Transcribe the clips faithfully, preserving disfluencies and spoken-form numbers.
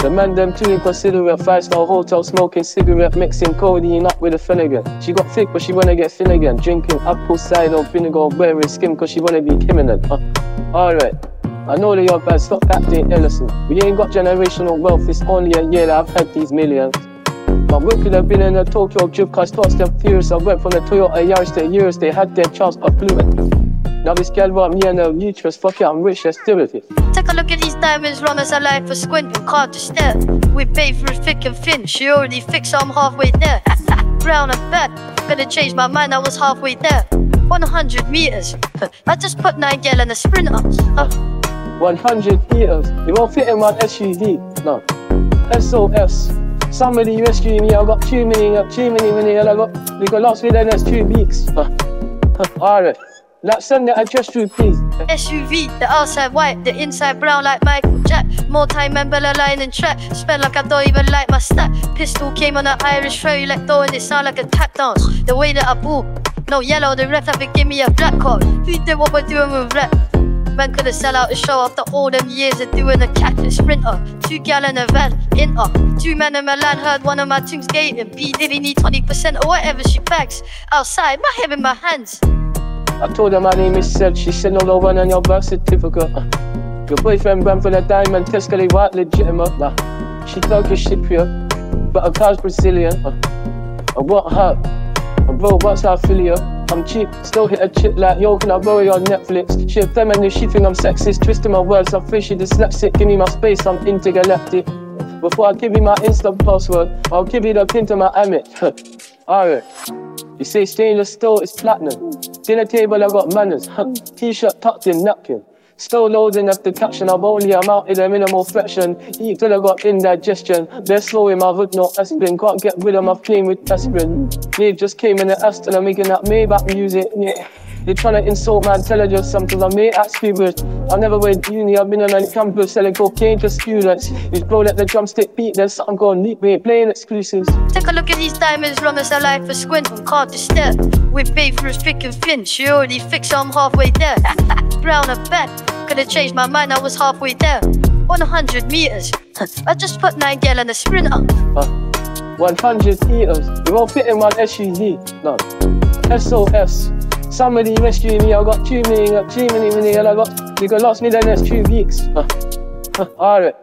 The man them too considerate, five-star hotel, smoking cigarette, mixing codeine up with a Finnegan. She got thick but she wanna get thin again, drinking apple cider vinegar, wearing skim cause she wanna be Kiminen. Uh, Alright, I know that you're bad, stop acting innocent. We ain't got generational wealth, it's only a year that I've had these millions. My work could have been in a Tokyo drift, cause thoughts them furious, I went from the Toyota Yaris to Euros, they had their chance of fluent. Now this girl brought me and her uterus, fuck it, I'm rich, let's deal with it. Take a look at these diamonds, long as I lie for squint and can't just stare. We pay through thick and thin, she already fixed, so I'm halfway there. Brown and bad, gonna change my mind, I was halfway there. one hundred meters, I just put nine girl in a Sprinter. Oh. one hundred meters, it won't fit in my S U V, no. S O S, somebody rescue me, I got too many, I got too many, many, and I got, we got lost within the next two weeks. Alright. Like send the address through please. S U V, the outside white, the inside brown like Michael Jack. Multi-member line and track, spend like I don't even like my stack. Pistol came on an Irish ferry like throwing it sound like a tap dance. The way that I boo, no yellow, the ref have to give me a black card. Who did what we're doing with rap? Man couldn't sell out a show after all them years of doing a catch Sprinter. Two gal in a van, in up. Two men in Milan heard one of my tunes gating. B did he need twenty percent or whatever she packs. Outside, my head in my hands. I told her my name is said, she said no no one on your birth certificate. uh, Your boyfriend ran for the diamond test cause they weren't legitimate. uh, She Turkish Cypriot, but her car's Brazilian. uh, I want her, I bro what's her filial? I'm cheap, still hit a chick like yo can I borrow your Netflix? She a feminist, she think I'm sexist, twisting my words, I'm fishy, dyslexic, give me my space, I'm intergalactic. Before I give you my Insta password, I'll give you the pin to my Amit. Alright. You say stainless steel is platinum. Dinner table, I got manners. T-shirt tucked in napkin. Still loading up the caption. I've only amounted a minimal fraction. Eat till I got indigestion. They're slow in my hood, no aspirin. Can't get rid of my flame with aspirin. They just came in the Aston. I'm making that Maybach music. Yeah. They tryna insult my intelligence sometimes. I may act stupid. I never went uni. I've been on any campus selling cocaine to students. These bro let the drumstick beat. There's something going deep. We ain't playing excuses. Take a look at these diamonds. Long as I lie for squint and can't just stare. With babe through thick and thin. She already fixed. So I'm halfway there. Brown and bad. Could have changed my mind. I was halfway there. one hundred meters. I just put nine girl in a Sprinter. Uh, one hundred meters. It won't fit in my S U V. No. S O S. Somebody rescue me, I got too many, I got too many, many, and I got, you got lost me the next two weeks. Huh. Huh. Alright,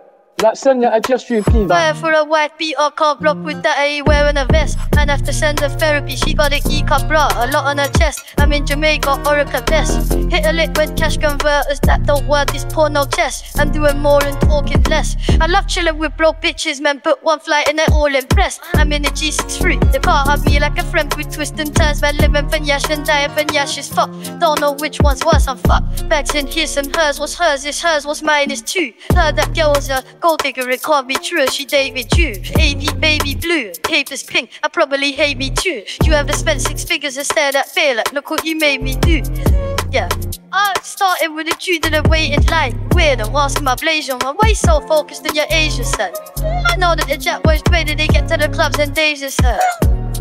like send the address through please. Fire for a white beat, I can't block with that, I ain't wearing a vest. Man have to send her therapy, she got a E-cup bra, a lot on her chest. I'm in Jamaica, Orica vest. Hit a lick when cash converters, that don't work, this porno chest. I'm doing more and talking less. I love chilling with broke bitches, man, but one flight and they're all impressed. I'm in a G six three, they can't have me like a friend with twists and turns. Man living from yash and dying from yash is fuck. Don't know which one's worse, I'm fucked. Bags in his and hers, what's hers is hers, what's mine is two. Heard that girl was a gold digger, it can't be true, she dated you. A V baby blue, papers pink, I probably hate me too. You ever spent six figures and stared at fail like, look what you made me do. Yeah. I started with a dude and a waited line. Weird and whilst in my blazer, my way so focused on your Asian side. I know that the Jack boys play that they get to the clubs and days is hurt.